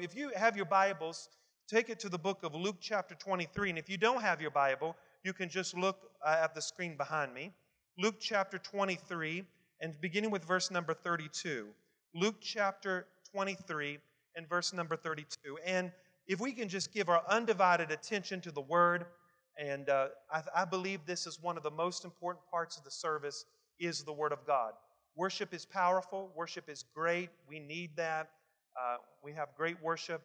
If you have your Bibles, take it to the book of Luke chapter 23. And if you don't have your Bible, you can just look at the screen behind me. Luke chapter 23, and beginning with verse number 32. Luke chapter 23 and verse number 32. And if we can just give our undivided attention to the Word, and I believe this is one of the most important parts of the service, is the Word of God. Worship is powerful. Worship is great. We need that. We have great worship.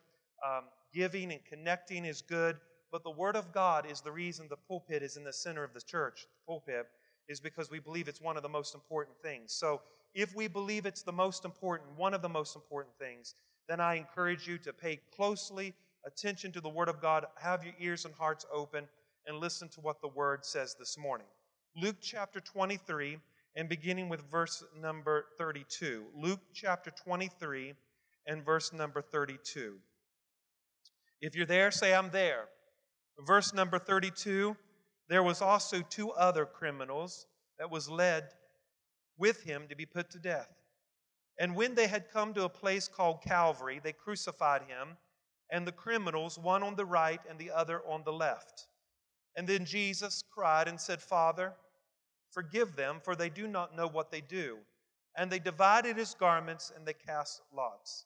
Giving and connecting is good. But the Word of God is the reason the pulpit is in the center of the church. The pulpit is because we believe it's one of the most important things. So if we believe it's the most important, one of the most important things, then I encourage you to pay closely attention to the Word of God. Have your ears and hearts open and listen to what the Word says this morning. Luke chapter 23 and beginning with verse number 32. Luke chapter 23 and verse number 32. If you're there, say, I'm there. Verse number 32, there was also two other criminals that was led with him to be put to death. And when they had come to a place called Calvary, they crucified him, and the criminals, one on the right and the other on the left. And then Jesus cried and said, Father, forgive them, for they do not know what they do. And they divided his garments, and they cast lots.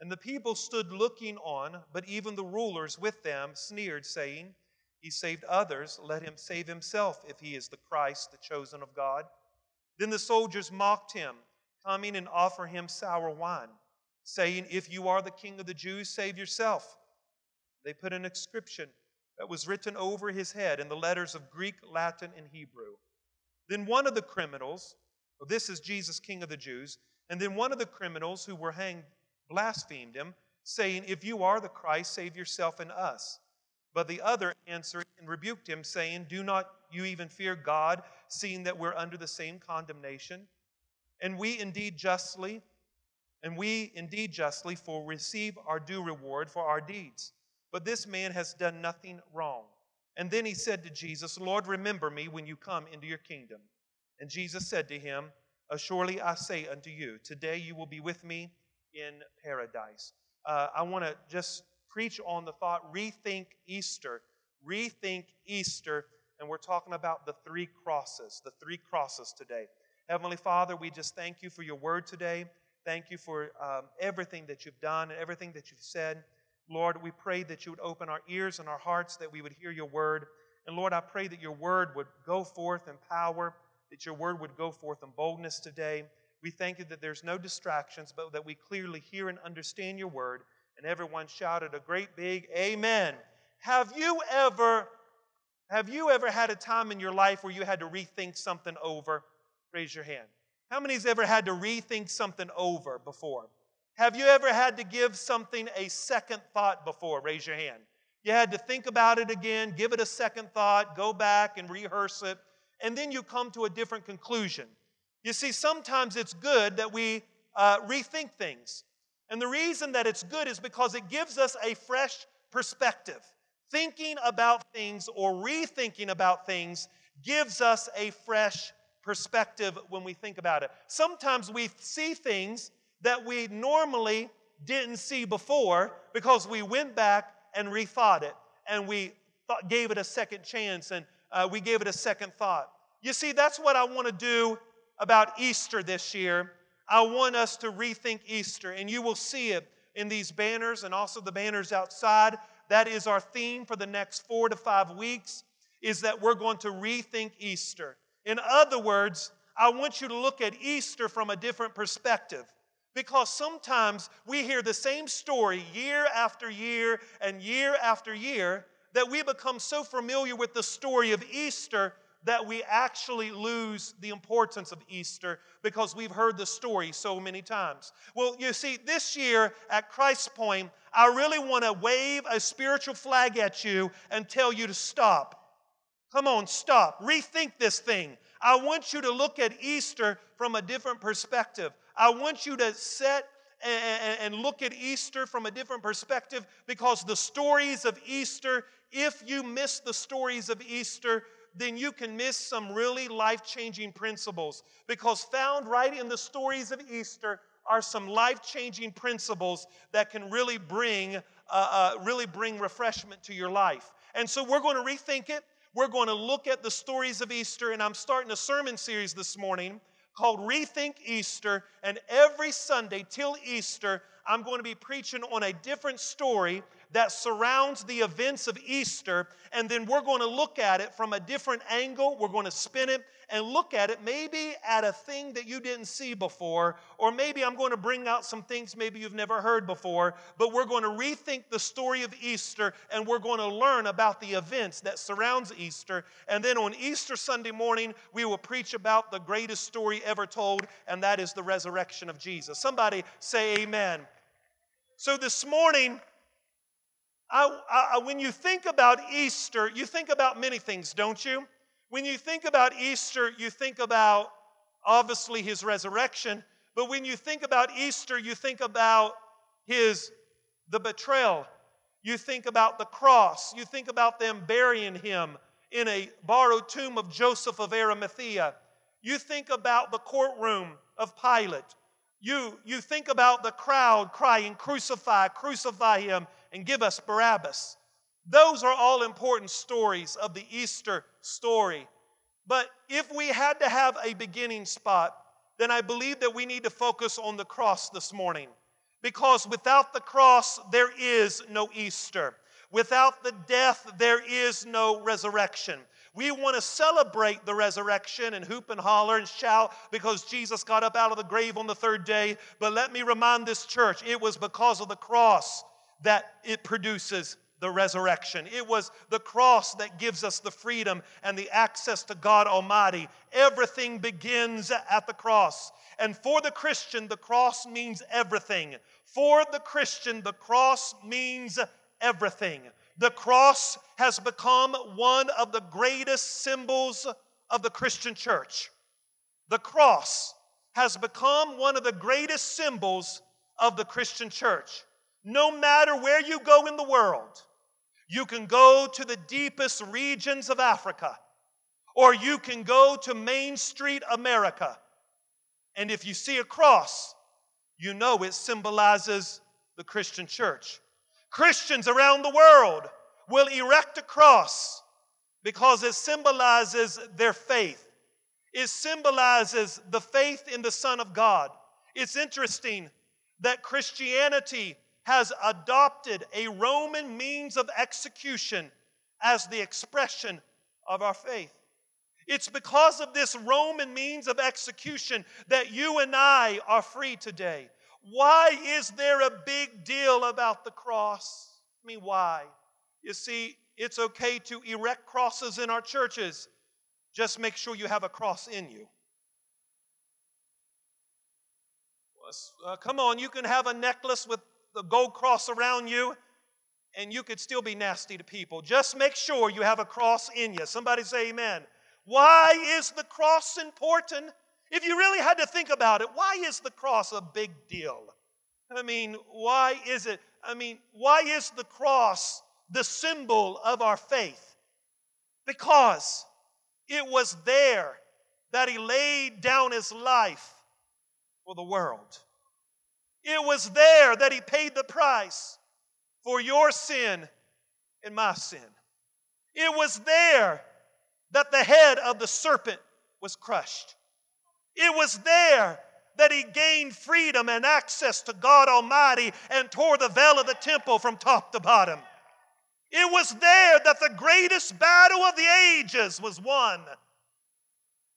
And the people stood looking on, but even the rulers with them sneered, saying, He saved others, let him save himself, if he is the Christ, the chosen of God. Then the soldiers mocked him, coming and offering him sour wine, saying, If you are the king of the Jews, save yourself. They put an inscription that was written over his head in the letters of Greek, Latin, and Hebrew. Then one of the criminals, this is Jesus, King of the Jews, and then one of the criminals who were hanged blasphemed him, saying, If you are the Christ, save yourself and us. But the other answered and rebuked him, saying, Do not you even fear God, seeing that we're under the same condemnation? And we indeed justly, for receive our due reward for our deeds. But this man has done nothing wrong. And then he said to Jesus, Lord, remember me when you come into your kingdom. And Jesus said to him, Surely I say unto you, today you will be with me in paradise. I want to just preach on the thought, rethink Easter. And we're talking about the three crosses today. Heavenly Father, we just thank you for your word today. Thank you for everything that you've done and everything that you've said. Lord, we pray that you would open our ears and our hearts, that we would hear your word. And Lord, I pray that your word would go forth in power, that your word would go forth in boldness today. We thank you that there's no distractions, but that we clearly hear and understand your word. And everyone shouted a great big amen. Have you ever had a time in your life where you had to rethink something over? Raise your hand. How many's ever had to rethink something over before? Have you ever had to give something a second thought before? Raise your hand. You had to think about it again, give it a second thought, go back and rehearse it, and then you come to a different conclusion. You see, sometimes it's good that we rethink things. And the reason that it's good is because it gives us a fresh perspective. Thinking about things or rethinking about things gives us a fresh perspective when we think about it. Sometimes we see things that we normally didn't see before because we went back and rethought it, and gave it a second chance, and we gave it a second thought. You see, that's what I want to do about Easter this year. I want us to rethink Easter, and you will see it in these banners and also the banners outside. That is our theme for the next 4 to 5 weeks, is that we're going to rethink Easter. In other words, I want you to look at Easter from a different perspective. Because sometimes we hear the same story year after year and year after year that we become so familiar with the story of Easter that we actually lose the importance of Easter because we've heard the story so many times. Well, you see, this year at ChristPoint, I really want to wave a spiritual flag at you and tell you to stop. Come on, stop. Rethink this thing. I want you to look at Easter from a different perspective. I want you to set and look at Easter from a different perspective, because the stories of Easter, if you miss the stories of Easter, then you can miss some really life-changing principles, because found right in the stories of Easter are some life-changing principles that can really bring refreshment to your life. And so we're going to rethink it. We're going to look at the stories of Easter, and I'm starting a sermon series this morning called Rethink Easter, and every Sunday till Easter, I'm going to be preaching on a different story that surrounds the events of Easter, and then we're going to look at it from a different angle. We're going to spin it and look at it maybe at a thing that you didn't see before, or maybe I'm going to bring out some things maybe you've never heard before, but we're going to rethink the story of Easter, and we're going to learn about the events that surrounds Easter. And then on Easter Sunday morning, we will preach about the greatest story ever told, and that is the resurrection of Jesus. Somebody say amen. So this morning, when you think about Easter, you think about many things, don't you? When you think about Easter, you think about, obviously, his resurrection. But when you think about Easter, you think about the betrayal. You think about the cross. You think about them burying him in a borrowed tomb of Joseph of Arimathea. You think about the courtroom of Pilate. You think about the crowd crying, "Crucify, crucify him, and give us Barabbas." Those are all important stories of the Easter story. But if we had to have a beginning spot, then I believe that we need to focus on the cross this morning. Because without the cross, there is no Easter. Without the death, there is no resurrection. We want to celebrate the resurrection and hoop and holler and shout because Jesus got up out of the grave on the third day. But let me remind this church, it was because of the cross that it produces the resurrection. It was the cross that gives us the freedom and the access to God Almighty. Everything begins at the cross. And for the Christian, the cross means everything. For the Christian, the cross means everything. The cross has become one of the greatest symbols of the Christian church. The cross has become one of the greatest symbols of the Christian church. No matter where you go in the world, you can go to the deepest regions of Africa, or you can go to Main Street America. And if you see a cross, you know it symbolizes the Christian church. Christians around the world will erect a cross because it symbolizes their faith. It symbolizes the faith in the Son of God. It's interesting that Christianity has adopted a Roman means of execution as the expression of our faith. It's because of this Roman means of execution that you and I are free today. Why is there a big deal about the cross? I mean, why? You see, it's okay to erect crosses in our churches. Just make sure you have a cross in you. Come on, you can have a necklace with the gold cross around you, and you could still be nasty to people. Just make sure you have a cross in you. Somebody say amen. Why is the cross important? If you really had to think about it, why is the cross a big deal? Why is the cross the symbol of our faith? Because it was there that he laid down his life for the world. It was there that he paid the price for your sin and my sin. It was there that the head of the serpent was crushed. It was there that he gained freedom and access to God Almighty and tore the veil of the temple from top to bottom. It was there that the greatest battle of the ages was won.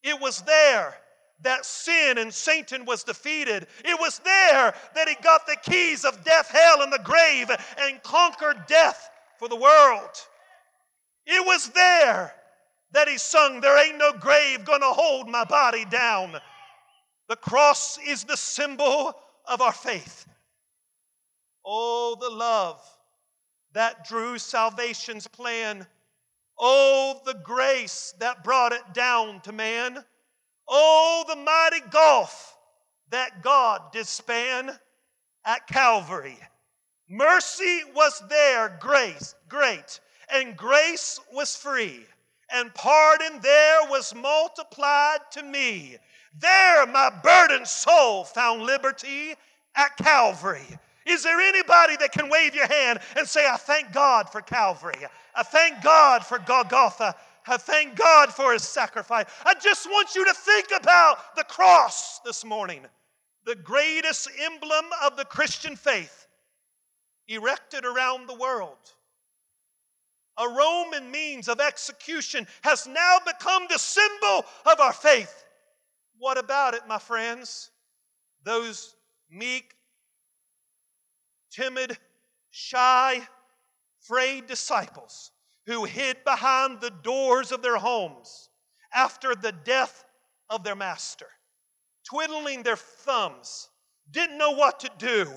It was there that sin and Satan was defeated. It was there that he got the keys of death, hell, and the grave and conquered death for the world. It was there that he sung, "There ain't no grave gonna hold my body down." The cross is the symbol of our faith. Oh, the love that drew salvation's plan. Oh, the grace that brought it down to man. Oh, the mighty gulf that God did span at Calvary. Mercy was there, grace great, and grace was free. and pardon there was multiplied to me. There my burdened soul found liberty at Calvary. Is there anybody that can wave your hand and say, I thank God for Calvary. I thank God for Golgotha. I thank God for His sacrifice. I just want you to think about the cross this morning. The greatest emblem of the Christian faith erected around the world. A Roman means of execution has now become the symbol of our faith. What about it, my friends? Those meek, timid, shy, afraid disciples who hid behind the doors of their homes after the death of their master, twiddling their thumbs, didn't know what to do,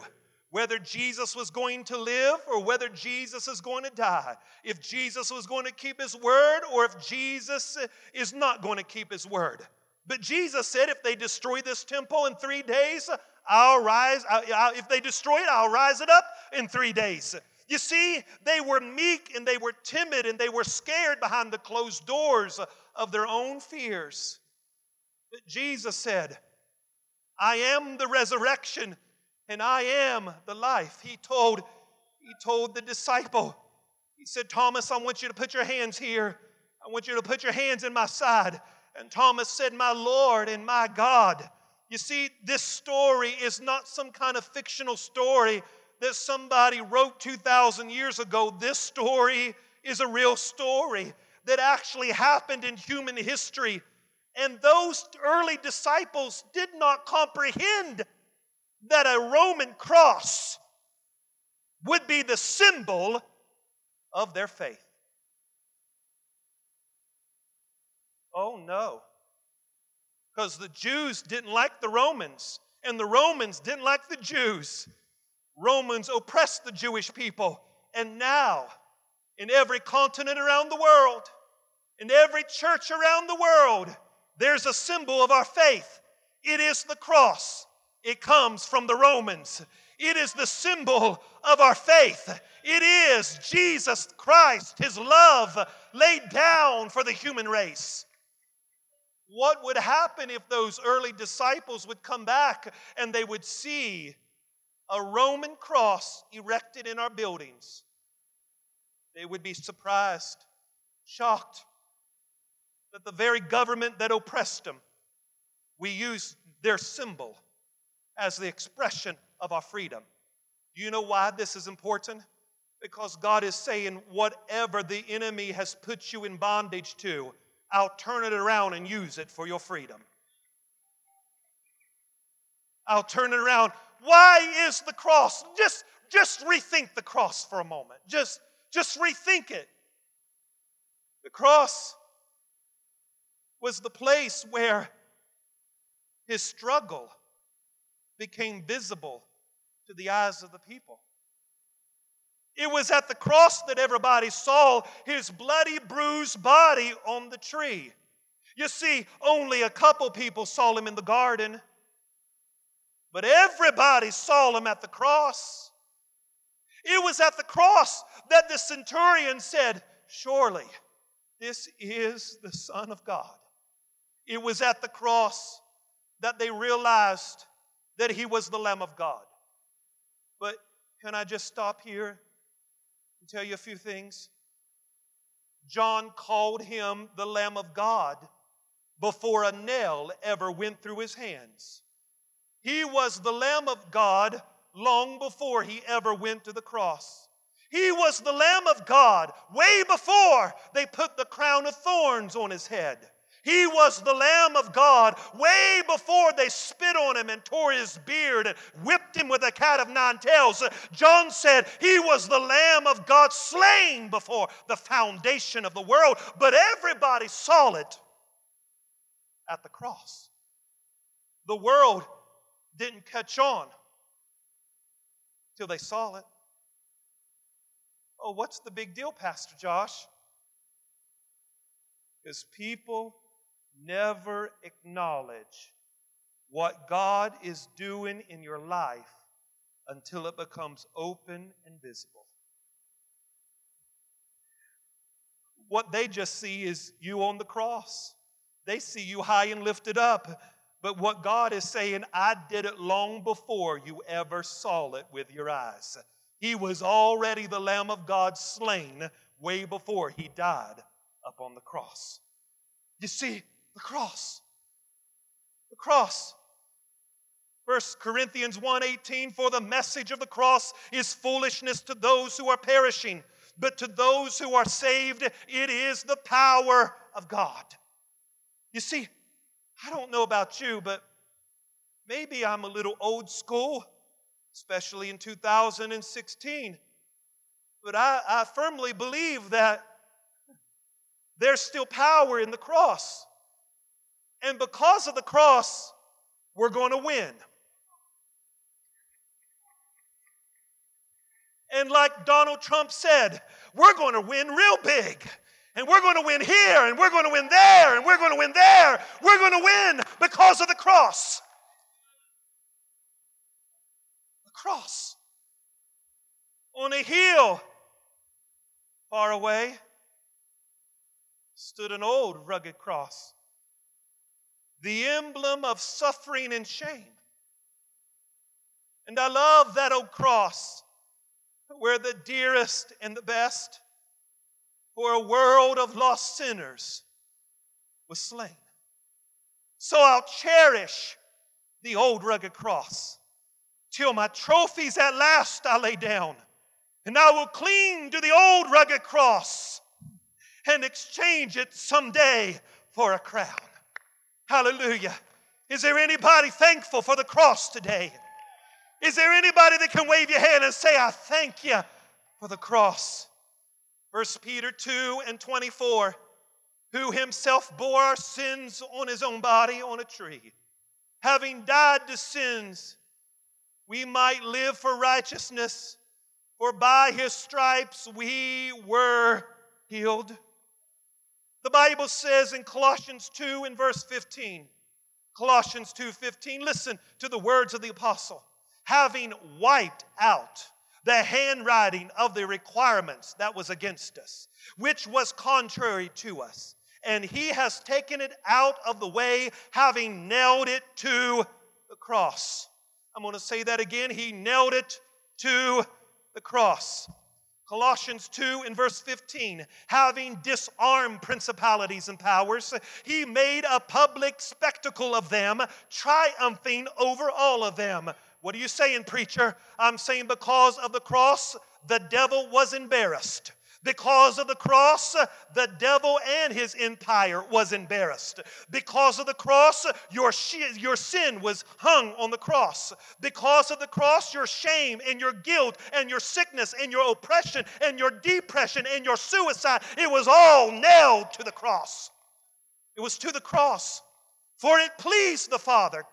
whether Jesus was going to live or whether Jesus is going to die, if Jesus was going to keep His word or if Jesus is not going to keep His word. But Jesus said, if they destroy this temple in 3 days, I'll rise. If they destroy it, I'll rise it up in 3 days. You see, they were meek and they were timid and they were scared behind the closed doors of their own fears. But Jesus said, I am the resurrection and I am the life. He told the disciple, he said, Thomas, I want you to put your hands here. I want you to put your hands in my side. And Thomas said, my Lord and my God. You see, this story is not some kind of fictional story that somebody wrote 2,000 years ago. This story is a real story that actually happened in human history. And those early disciples did not comprehend that a Roman cross would be the symbol of their faith. Oh, no. Because the Jews didn't like the Romans, and the Romans didn't like the Jews. Romans oppressed the Jewish people. And now, in every continent around the world, in every church around the world, there's a symbol of our faith. It is the cross. It comes from the Romans. It is the symbol of our faith. It is Jesus Christ, His love laid down for the human race. What would happen if those early disciples would come back and they would see a Roman cross erected in our buildings? They would be surprised, shocked, that the very government that oppressed them, we use their symbol as the expression of our freedom. Do you know why this is important? Because God is saying, whatever the enemy has put you in bondage to, I'll turn it around and use it for your freedom. I'll turn it around. Why is the cross? Just rethink the cross for a moment. Just rethink it. The cross was the place where His struggle became visible to the eyes of the people. It was at the cross that everybody saw His bloody, bruised body on the tree. You see, only a couple people saw Him in the garden, but everybody saw Him at the cross. It was at the cross that the centurion said, surely this is the Son of God. It was at the cross that they realized that He was the Lamb of God. But can I just stop here and tell you a few things? John called Him the Lamb of God before a nail ever went through His hands. He was the Lamb of God long before He ever went to the cross. He was the Lamb of God way before they put the crown of thorns on His head. He was the Lamb of God way before they spit on Him and tore His beard and whipped Him with a cat of nine tails. John said He was the Lamb of God slain before the foundation of the world, but everybody saw it at the cross. The world didn't catch on till they saw it. Oh, what's the big deal, Pastor Josh? Because people never acknowledge what God is doing in your life until it becomes open and visible. what they just see is you on the cross. They see you high and lifted up. But what God is saying, I did it long before you ever saw it with your eyes. He was already the Lamb of God slain way before he died upon the cross. You see, the cross. The cross. 1 Corinthians 1:18, for the message of the cross is foolishness to those who are perishing, but to those who are saved, it is the power of God. You see, I don't know about you, but maybe I'm a little old school, especially in 2016. But I firmly believe that there's still power in the cross. And because of the cross, we're going to win. And like Donald Trump said, we're going to win real big. And we're going to win here, and we're going to win there, and we're going to win there. We're going to win because of the cross. The cross. On a hill far away stood an old rugged cross, the emblem of suffering and shame. And I love that old cross where the dearest and the best for a world of lost sinners was slain. So I'll cherish the old rugged cross till my trophies at last I lay down. And I will cling to the old rugged cross and exchange it someday for a crown. Hallelujah. Is there anybody thankful for the cross today? Is there anybody that can wave your hand and say, I thank you for the cross? 1 Peter 2:24, who himself bore our sins on his own body on a tree, having died to sins, we might live for righteousness, for by his stripes we were healed. The Bible says in Colossians 2:15, listen to the words of the apostle, having wiped out the handwriting of the requirements that was against us, which was contrary to us. And he has taken it out of the way, having nailed it to the cross. I'm going to say that again. He nailed it to the cross. Colossians 2:15, having disarmed principalities and powers, he made a public spectacle of them, triumphing over all of them. What are you saying, preacher? I'm saying because of the cross, the devil was embarrassed. Because of the cross, the devil and his empire was embarrassed. Because of the cross, your sin was hung on the cross. Because of the cross, your shame and your guilt and your sickness and your oppression and your depression and your suicide, it was all nailed to the cross. It was to the cross. For it pleased the Father,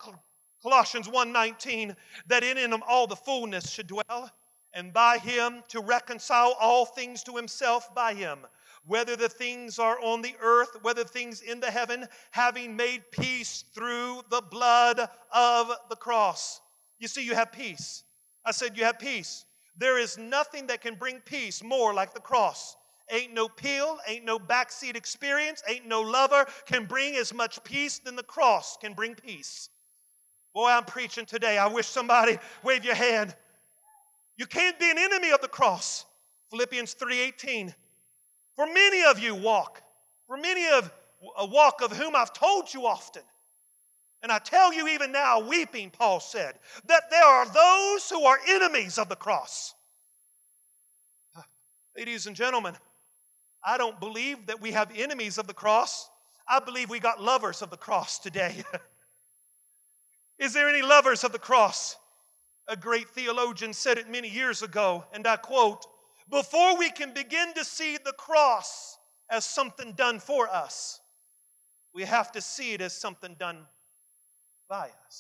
Colossians 1:19, that in him all the fullness should dwell, and by him to reconcile all things to himself by him, whether the things are on the earth, whether things in the heaven, having made peace through the blood of the cross. You see, you have peace. I said you have peace. There is nothing that can bring peace more like the cross. Ain't no pill, ain't no backseat experience, ain't no lover can bring as much peace than the cross can bring peace. Boy, I'm preaching today. I wish somebody wave your hand. You can't be an enemy of the cross. Philippians 3:18. For many of you walk. For many of a walk of whom I've told you often. And I tell you even now, weeping, Paul said, that there are those who are enemies of the cross. Ladies and gentlemen, I don't believe that we have enemies of the cross. I believe we got lovers of the cross today. Is there any lovers of the cross? A great theologian said it many years ago, and I quote, before we can begin to see the cross as something done for us, we have to see it as something done by us.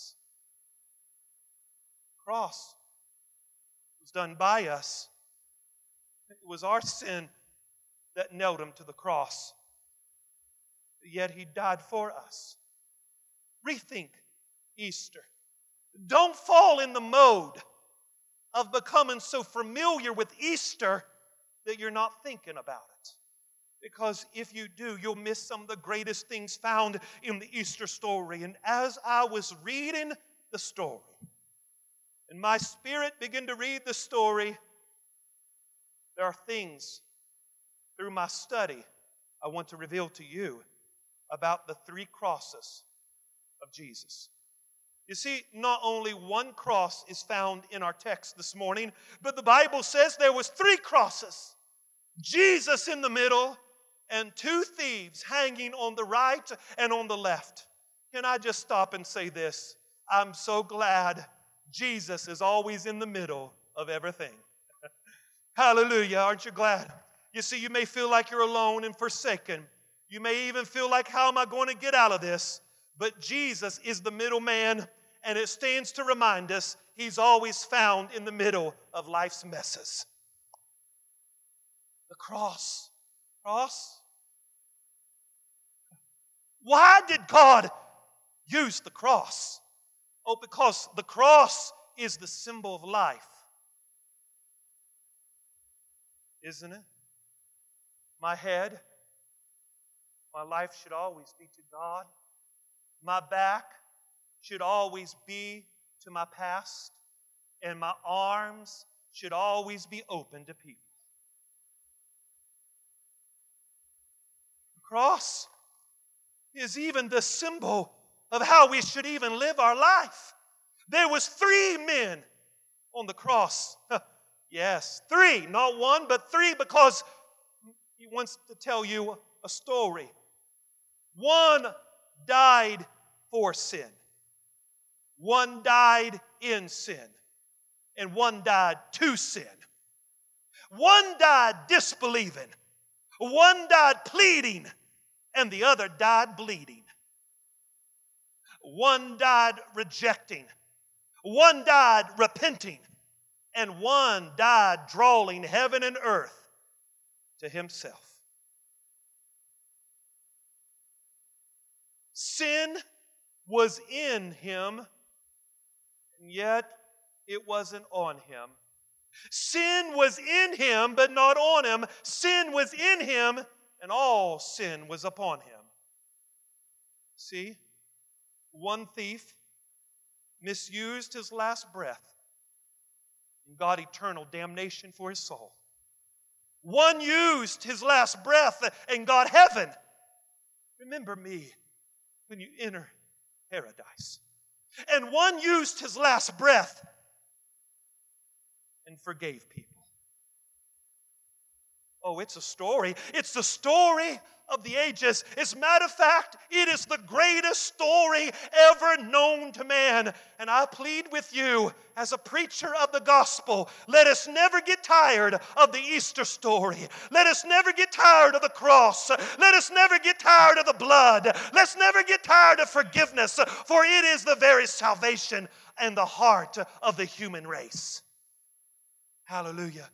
The cross was done by us. It was our sin that nailed him to the cross. But yet he died for us. Rethink Easter. Don't fall in the mode of becoming so familiar with Easter that you're not thinking about it. Because if you do, you'll miss some of the greatest things found in the Easter story. And as I was reading the story, and my spirit began to read the story, there are things through my study I want to reveal to you about the three crosses of Jesus. You see, not only one cross is found in our text this morning, but the Bible says there was three crosses. Jesus in the middle and two thieves hanging on the right and on the left. Can I just stop and say this? I'm so glad Jesus is always in the middle of everything. Hallelujah. Aren't you glad? You see, you may feel like you're alone and forsaken. You may even feel like, how am I going to get out of this? But Jesus is the middleman, and it stands to remind us he's always found in the middle of life's messes. The cross. Cross? Why did God use the cross? Oh, because the cross is the symbol of life. Isn't it? My head, my life should always be to God. My back should always be to my past. And my arms should always be open to people. The cross is even the symbol of how we should even live our life. There was three men on the cross. Yes, three, not one, but three, because he wants to tell you a story. One died for sin. One died in sin. And one died to sin. One died disbelieving. One died pleading. And the other died bleeding. One died rejecting. One died repenting. And one died drawing heaven and earth to himself. Sin was in him, and yet it wasn't on him. Sin was in him, but not on him. Sin was in him, and all sin was upon him. See, one thief misused his last breath and got eternal damnation for his soul. One used his last breath and got heaven. Remember me when you enter paradise. And one used his last breath and forgave people. Oh, it's a story. It's the story of the ages. As a matter of fact, it is the greatest story ever known to man. And I plead with you, as a preacher of the gospel, let us never get tired of the Easter story. Let us never get tired of the cross. Let us never get tired of the blood. Let's never get tired of forgiveness, for it is the very salvation and the heart of the human race. Hallelujah.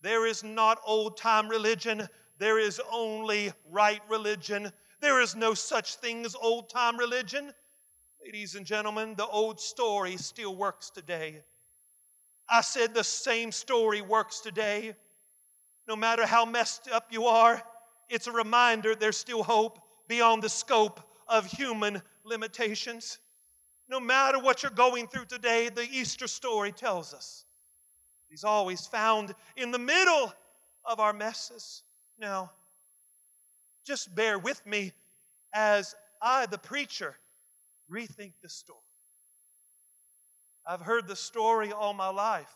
There is not old-time religion. There is only right religion. There is no such thing as old-time religion. Ladies and gentlemen, the old story still works today. I said the same story works today. No matter how messed up you are, it's a reminder there's still hope beyond the scope of human limitations. No matter what you're going through today, the Easter story tells us he's always found in the middle of our messes. Now, just bear with me as I, the preacher, rethink the story. I've heard the story all my life.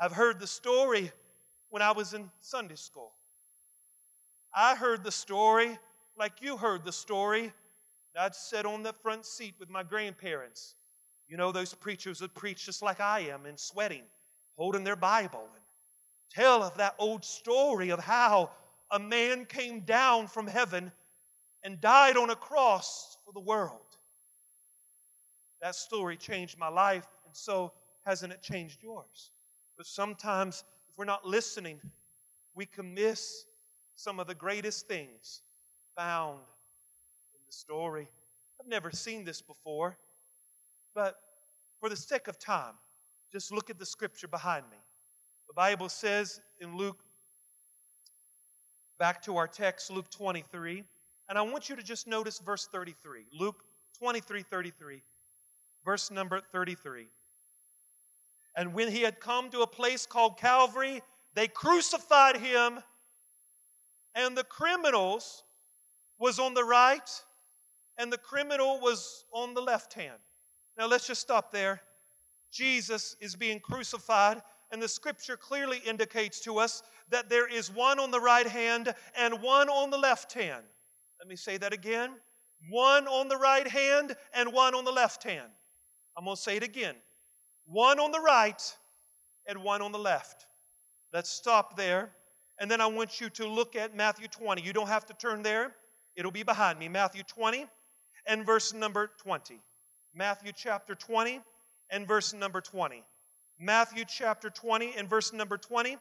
I've heard the story when I was in Sunday school. I heard the story like you heard the story. I'd sit on the front seat with my grandparents. You know, those preachers would preach just like I am and sweating, holding their Bible, and tell of that old story of how a man came down from heaven and died on a cross for the world. That story changed my life, and so hasn't it changed yours? But sometimes, if we're not listening, we can miss some of the greatest things found in the story. I've never seen this before, but for the sake of time, just look at the scripture behind me. The Bible says in Luke Back to our text, Luke 23. And I want you to just notice verse 33. Luke 23:33. Verse number 33. And when he had come to a place called Calvary, they crucified him, and the criminals was on the right, and the criminal was on the left hand. Now let's just stop there. Jesus is being crucified, and the Scripture clearly indicates to us that there is one on the right hand and one on the left hand. Let me say that again. One on the right hand and one on the left hand. I'm going to say it again. One on the right and one on the left. Let's stop there. And then I want you to look at Matthew 20. You don't have to turn there. It'll be behind me. Matthew 20 and verse number 20. Matthew chapter 20 and verse number 20. Matthew chapter 20 and verse number 20.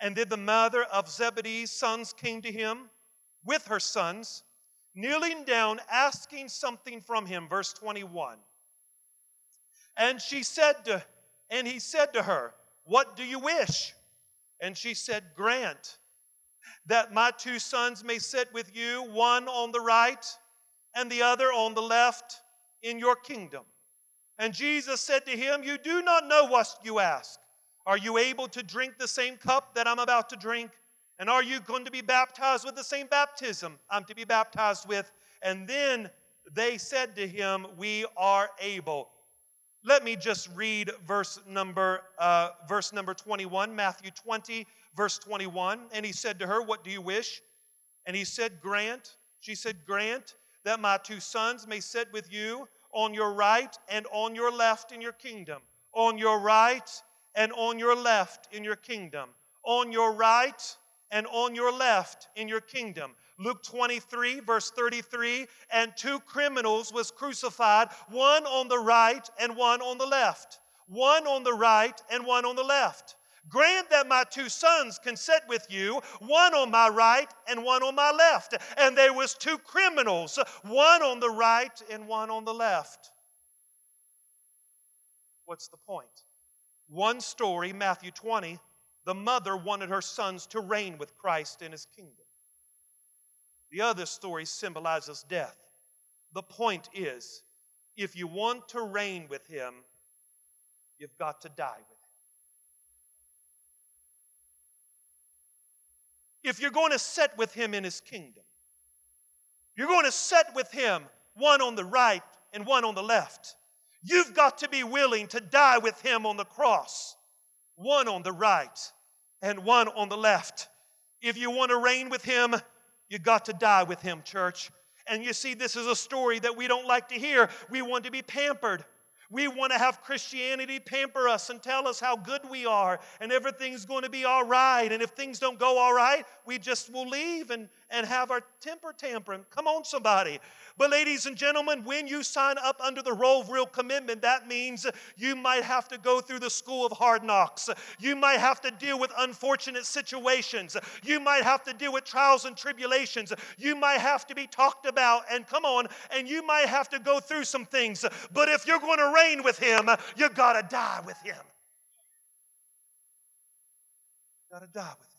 And then the mother of Zebedee's sons came to him with her sons, kneeling down, asking something from him. Verse 21. And he said to her, "What do you wish?" And she said, "Grant that my two sons may sit with you, one on the right and the other on the left in your kingdom." And Jesus said to him, "You do not know what you ask. Are you able to drink the same cup that I'm about to drink? And are you going to be baptized with the same baptism I'm to be baptized with?" And then they said to him, "We are able." Let me just read verse number 21, Matthew 20, verse 21. And he said to her, "What do you wish?" And he said, "Grant." She said, "Grant that my two sons may sit with you on your right and on your left in your kingdom." On your right and on your left in your kingdom. On your right and on your left in your kingdom. Luke 23, verse 33, and two criminals was crucified, one on the right and one on the left. One on the right and one on the left. "Grant that my two sons can sit with you, one on my right and one on my left." And there was two criminals, one on the right and one on the left. What's the point? One story, Matthew 20, the mother wanted her sons to reign with Christ in his kingdom. The other story symbolizes death. The point is, if you want to reign with him, you've got to die with him. If you're going to sit with him in his kingdom, you're going to sit with him, one on the right and one on the left. You've got to be willing to die with him on the cross, one on the right and one on the left. If you want to reign with him, you got to die with him, church. And you see, this is a story that we don't like to hear. We want to be pampered. We want to have Christianity pamper us and tell us how good we are and everything's going to be all right. And if things don't go all right, we just will leave and have our temper tantrum. Come on, somebody. But ladies and gentlemen, when you sign up under the roll of real commitment, that means you might have to go through the school of hard knocks. You might have to deal with unfortunate situations. You might have to deal with trials and tribulations. You might have to be talked about, and come on, and you might have to go through some things. But if you're going to reign with him, you got to die with him. Got to die with him.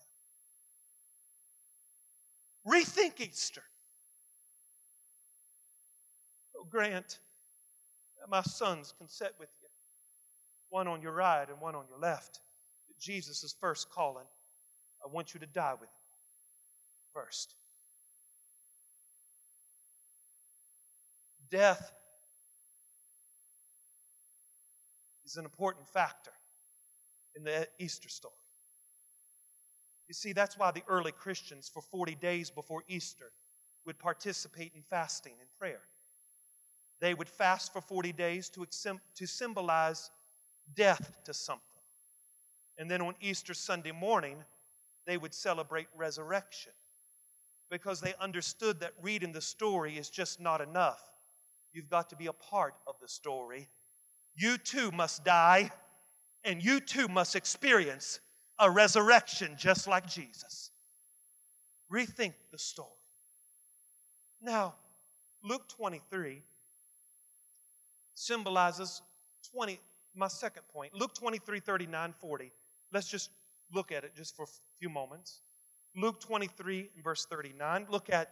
Rethink Easter. "Oh, grant that my sons can sit with you, one on your right and one on your left." But Jesus is first calling, "I want you to die with me first." Death is an important factor in the Easter story. You see, that's why the early Christians for 40 days before Easter would participate in fasting and prayer. They would fast for 40 days to symbolize death to something. And then on Easter Sunday morning, they would celebrate resurrection, because they understood that reading the story is just not enough. You've got to be a part of the story. You too must die, and you too must experience a resurrection just like Jesus. Rethink the story. Now, Luke 23 symbolizes my second point. Luke 23, 39, 40. Let's just look at it just for a few moments. Luke 23 and verse 39. Look at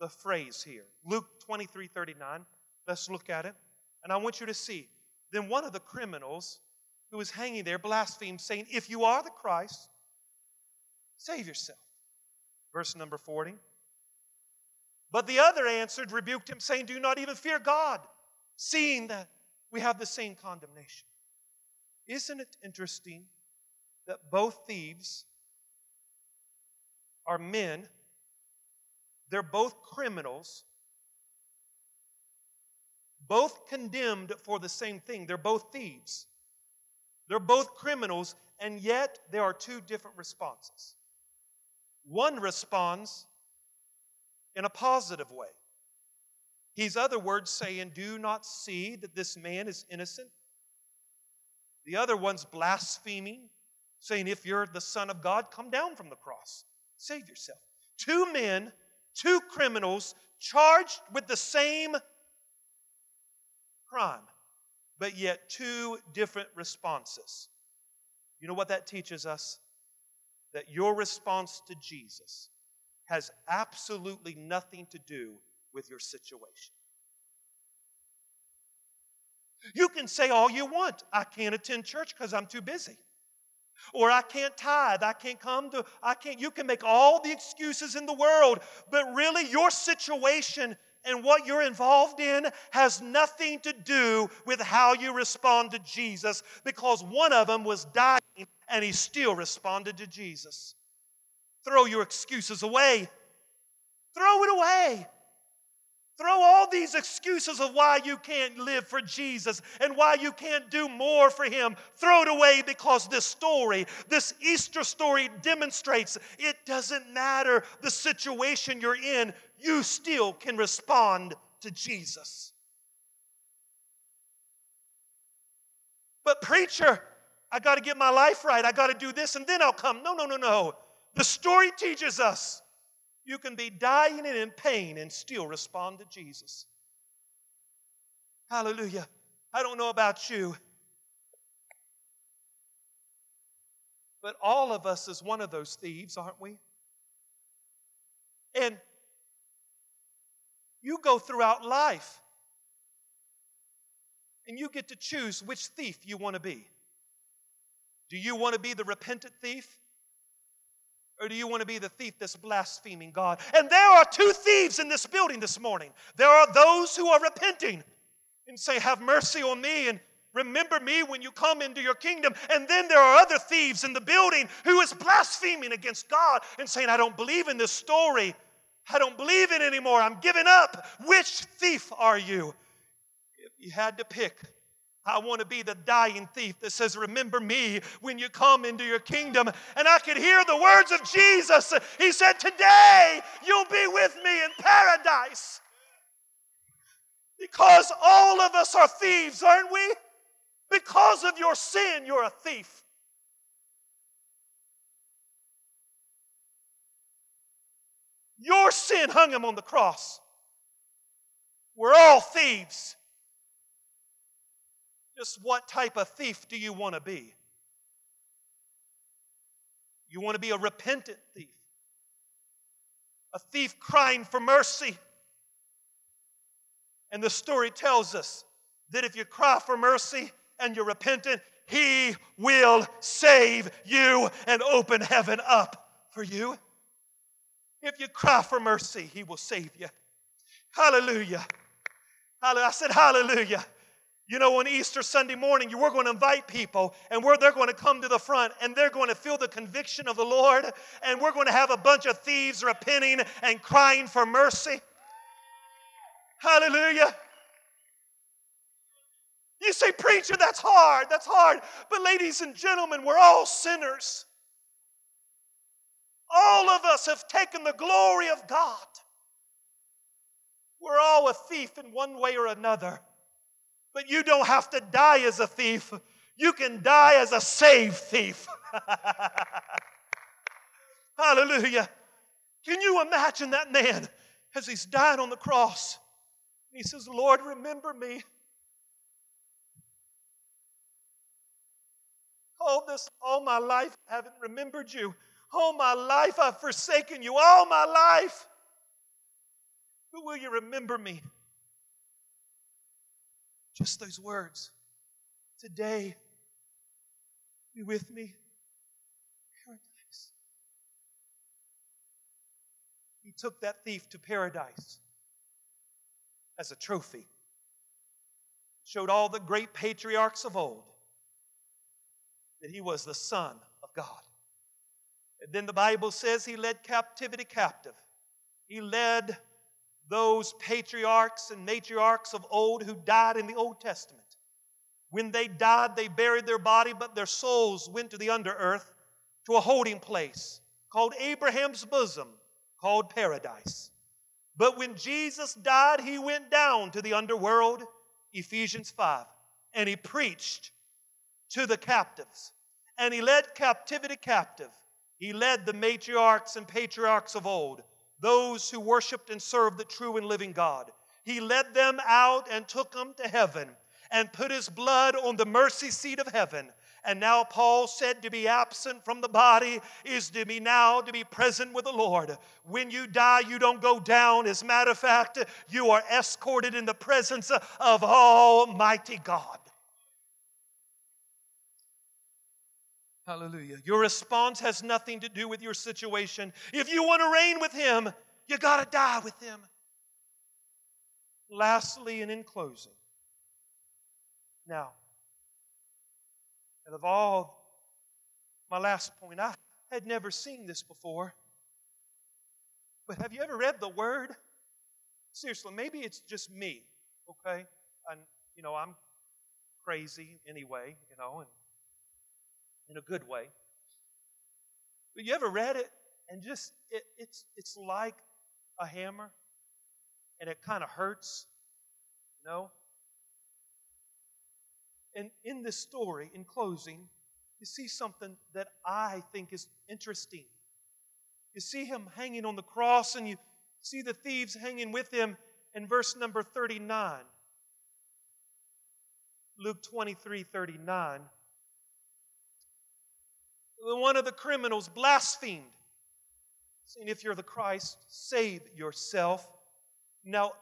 the phrase here. Luke 23, 39. Let's look at it. And I want you to see. Then one of the criminals who was hanging there blasphemed, saying, "If you are the Christ, save yourself." Verse number 40. But the other answered, rebuked him, saying, "Do not even fear God, seeing that we have the same condemnation." Isn't it interesting that both thieves are men? They're both criminals. Both condemned for the same thing. They're both thieves. They're both criminals, and yet there are two different responses. One responds in a positive way. He's, other words, saying, "Do not see that this man is innocent?" The other one's blaspheming, saying, "If you're the Son of God, come down from the cross. Save yourself." Two men, two criminals, charged with the same crime, but yet two different responses. You know what that teaches us? That your response to Jesus has absolutely nothing to do with your situation. You can say all you want, "I can't attend church because I'm too busy." Or, "I can't tithe, I can't come to, I can't." You can make all the excuses in the world, but really your situation and what you're involved in has nothing to do with how you respond to Jesus, because one of them was dying and he still responded to Jesus. Throw your excuses away. Throw it away. Throw all these excuses of why you can't live for Jesus and why you can't do more for Him. Throw it away, because this story, this Easter story, demonstrates it doesn't matter the situation you're in, you still can respond to Jesus. "But preacher, I got to get my life right. I got to do this and then I'll come." No, no, no, no. The story teaches us you can be dying and in pain and still respond to Jesus. Hallelujah. I don't know about you, but all of us is one of those thieves, aren't we? And you go throughout life and you get to choose which thief you want to be. Do you want to be the repentant thief? Or do you want to be the thief that's blaspheming God? And there are two thieves in this building this morning. There are those who are repenting and say, "Have mercy on me and remember me when you come into your kingdom." And then there are other thieves in the building who is blaspheming against God and saying, "I don't believe in this story. I don't believe it anymore. I'm giving up." Which thief are you? If you had to pick, I want to be the dying thief that says, "Remember me when you come into your kingdom." And I could hear the words of Jesus. He said, "Today you'll be with me in paradise." Because all of us are thieves, aren't we? Because of your sin, you're a thief. Your sin hung him on the cross. We're all thieves. Just what type of thief do you want to be? You want to be a repentant thief, a thief crying for mercy. And the story tells us that if you cry for mercy and you're repentant, He will save you and open heaven up for you. If you cry for mercy, He will save you. Hallelujah. Hallelujah. I said hallelujah. You know, on Easter Sunday morning, we're going to invite people, and they're going to come to the front, and they're going to feel the conviction of the Lord, and we're going to have a bunch of thieves repenting and crying for mercy. Hallelujah. You say, "Preacher, that's hard, that's hard." But ladies and gentlemen, we're all sinners. All of us have taken the glory of God. We're all a thief in one way or another. But you don't have to die as a thief. You can die as a saved thief. Hallelujah. Can you imagine that man as he's dying on the cross? He says, "Lord, remember me." All my life I haven't remembered you. All my life I've forsaken you. All my life. But will you remember me? Just those words. Today, be with me. Paradise. He took that thief to paradise as a trophy. Showed all the great patriarchs of old that he was the Son of God. And then the Bible says he led captivity captive. He led those patriarchs and matriarchs of old who died in the Old Testament. When they died, they buried their body, but their souls went to the under-earth, to a holding place called Abraham's bosom, called paradise. But when Jesus died, he went down to the underworld, Ephesians 5, and he preached to the captives. And he led captivity captive. He led the matriarchs and patriarchs of old, those who worshiped and served the true and living God. He led them out and took them to heaven and put his blood on the mercy seat of heaven. And now Paul said, to be absent from the body is to be now to be present with the Lord. When you die, you don't go down. As a matter of fact, you are escorted in the presence of Almighty God. Hallelujah. Your response has nothing to do with your situation. If you want to reign with him, you got to die with him. Lastly, and in closing, now, and of all, my last point, I had never seen this before, but have you ever read the Word? Seriously, maybe it's just me, okay? And, I'm crazy anyway, and in a good way. But you ever read it and just, it's like a hammer and it kind of hurts, And in this story, in closing, you see something that I think is interesting. You see him hanging on the cross and you see the thieves hanging with him in verse number 39. Luke 23:39. One of the criminals blasphemed, saying, "If you're the Christ, save yourself." Now,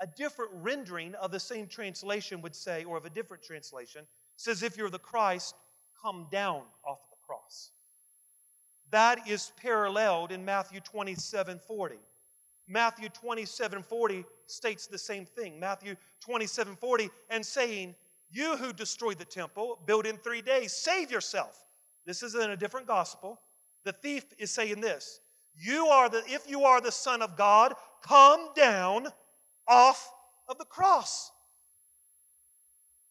a different rendering of the same translation would say, or of a different translation, says, "If you're the Christ, come down off the cross." That is paralleled in Matthew 27:40. Matthew 27:40 states the same thing. Matthew 27:40, and saying, "You who destroyed the temple, build in 3 days, save yourself." This is in a different gospel. The thief is saying this, "If you are the Son of God, come down off of the cross."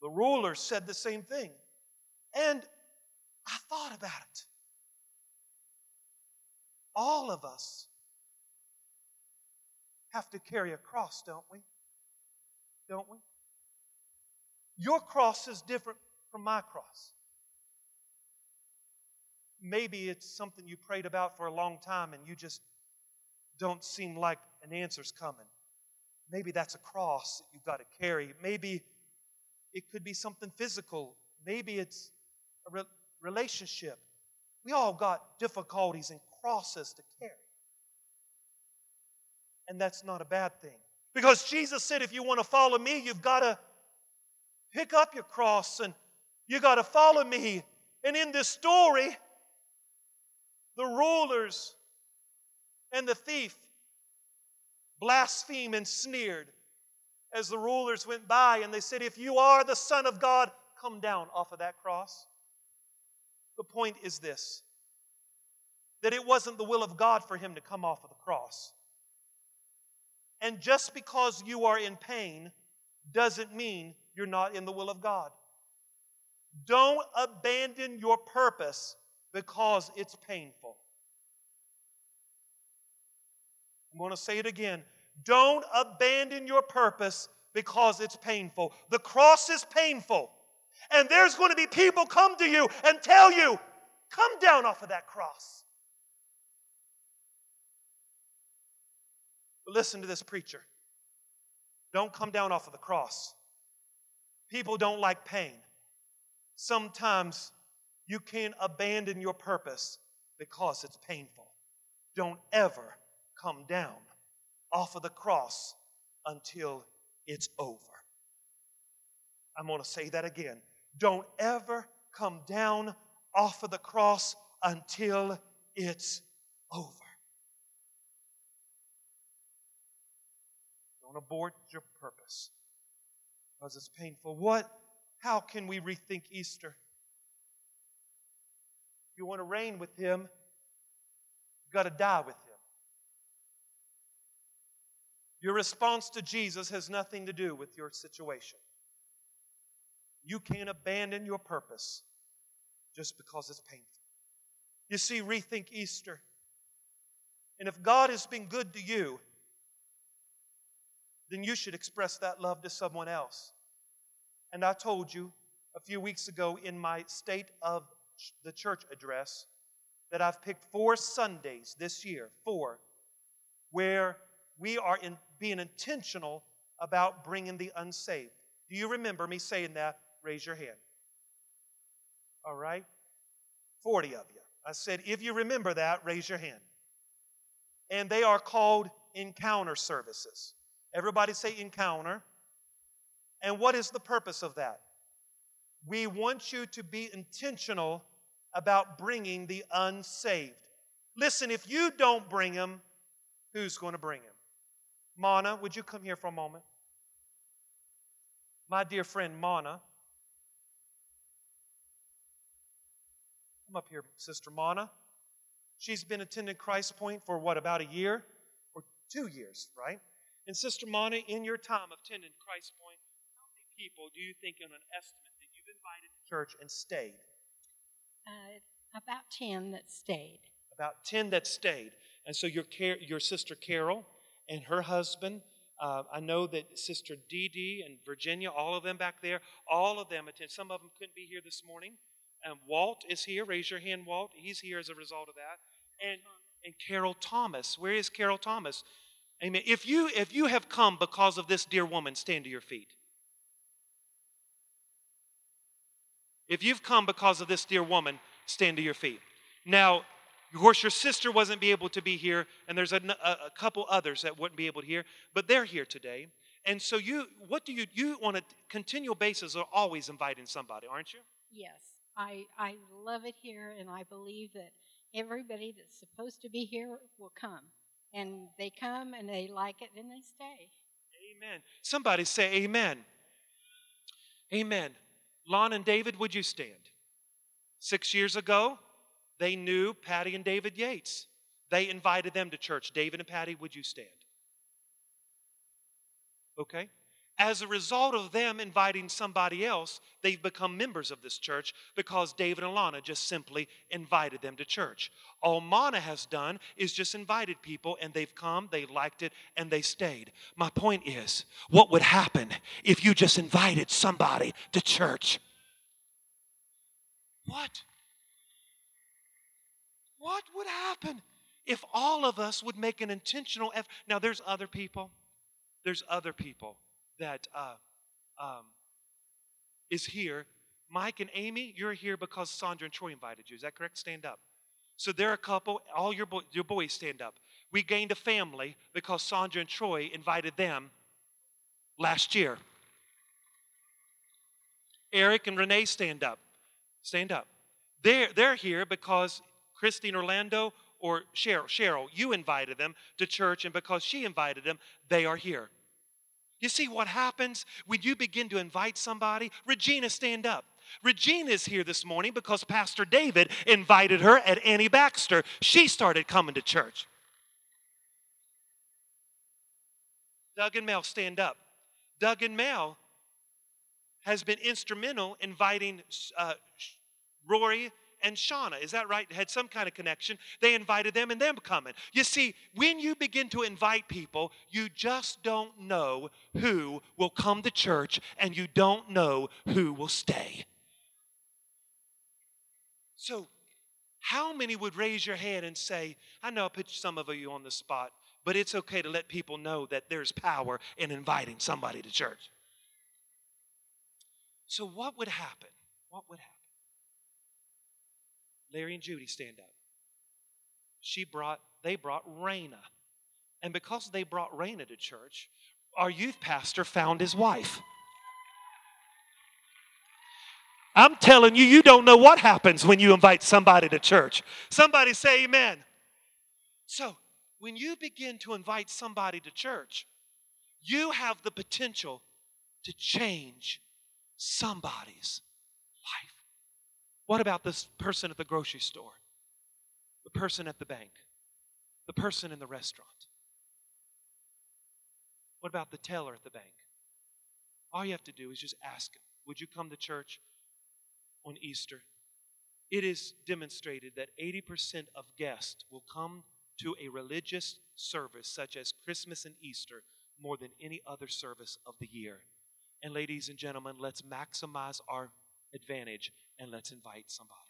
The ruler said the same thing. And I thought about it. All of us have to carry a cross, don't we? Don't we? Your cross is different from my cross. Maybe it's something you prayed about for a long time and you just don't seem like an answer's coming. Maybe that's a cross that you've got to carry. Maybe it could be something physical. Maybe it's a relationship. We all got difficulties and crosses to carry. And that's not a bad thing. Because Jesus said, if you want to follow me, you've got to pick up your cross and you got to follow me. And in this story, the rulers and the thief blasphemed and sneered as the rulers went by, and they said, "If you are the Son of God, come down off of that cross." The point is this, that it wasn't the will of God for him to come off of the cross. And just because you are in pain doesn't mean you're not in the will of God. Don't abandon your purpose because it's painful. I'm going to say it again. Don't abandon your purpose because it's painful. The cross is painful. And there's going to be people come to you and tell you, "Come down off of that cross." But listen to this preacher. Don't come down off of the cross. People don't like pain. Sometimes you can't abandon your purpose because it's painful. Don't ever come down off of the cross until it's over. I'm going to say that again. Don't ever come down off of the cross until it's over. Don't abort your purpose because it's painful. How can we rethink Easter? If you want to reign with Him, you've got to die with Him. Your response to Jesus has nothing to do with your situation. You can't abandon your purpose just because it's painful. You see, rethink Easter. And if God has been good to you, then you should express that love to someone else. And I told you a few weeks ago in my State of the Church address that I've picked 4 Sundays this year, 4, where we are being intentional about bringing the unsaved. Do you remember me saying that? Raise your hand. All right? 40 of you. I said, if you remember that, raise your hand. And they are called encounter services. Everybody say encounter. And what is the purpose of that? We want you to be intentional about bringing the unsaved. Listen, if you don't bring them, who's going to bring them? Mana, would you come here for a moment? My dear friend, Mana. Come up here, Sister Mana. She's been attending ChristPoint for, about a year? Or 2 years, right? And Sister Mana, in your time of attending ChristPoint, people, do you think in an estimate that you've invited to church and stayed? About 10 that stayed. About 10 that stayed. And so your sister Carol and her husband, I know that Sister Dee Dee and Virginia, all of them back there, all of them attend. Some of them couldn't be here this morning. And Walt is here. Raise your hand, Walt. He's here as a result of that. And Carol Thomas. Where is Carol Thomas? Amen. If you have come because of this dear woman, stand to your feet. If you've come because of this dear woman, stand to your feet. Now, of course, your sister wasn't be able to be here, and there's a couple others that wouldn't be able to hear, but they're here today. And so you on a continual basis are always inviting somebody, aren't you? Yes. I love it here, and I believe that everybody that's supposed to be here will come. And they come, and they like it, and they stay. Amen. Somebody say amen. Amen. Lon and David, would you stand? 6 years ago, they knew Patty and David Yates. They invited them to church. David and Patty, would you stand? Okay. As a result of them inviting somebody else, they've become members of this church because David and Lana just simply invited them to church. All Mana has done is just invited people, and they've come, they liked it, and they stayed. My point is, what would happen if you just invited somebody to church? What would happen if all of us would make an intentional effort? Now, there's other people. That is here. Mike and Amy, you're here because Sandra and Troy invited you. Is that correct? Stand up. So they're a couple. All your boys stand up. We gained a family because Sandra and Troy invited them last year. Eric and Renee, stand up. Stand up. They're here because Christine Orlando or Cheryl, you invited them to church, and because she invited them, they are here. You see what happens when you begin to invite somebody? Regina, stand up. Regina is here this morning because Pastor David invited her at Annie Baxter. She started coming to church. Doug and Mel, stand up. Doug and Mel has been instrumental inviting Rory and Shauna. Is that right? Had some kind of connection. They invited them and them coming. You see, when you begin to invite people, you just don't know who will come to church and you don't know who will stay. So, how many would raise your hand and say, I know I put some of you on the spot, but it's okay to let people know that there's power in inviting somebody to church. So, what would happen? Larry and Judy, stand up. they brought Raina. And because they brought Raina to church, our youth pastor found his wife. I'm telling you, you don't know what happens when you invite somebody to church. Somebody say amen. So, when you begin to invite somebody to church, you have the potential to change somebody's life. What about this person at the grocery store? The person at the bank? The person in the restaurant? What about the teller at the bank? All you have to do is just ask him, would you come to church on Easter? It is demonstrated that 80% of guests will come to a religious service such as Christmas and Easter more than any other service of the year. And ladies and gentlemen, let's maximize our advantage and let's invite somebody.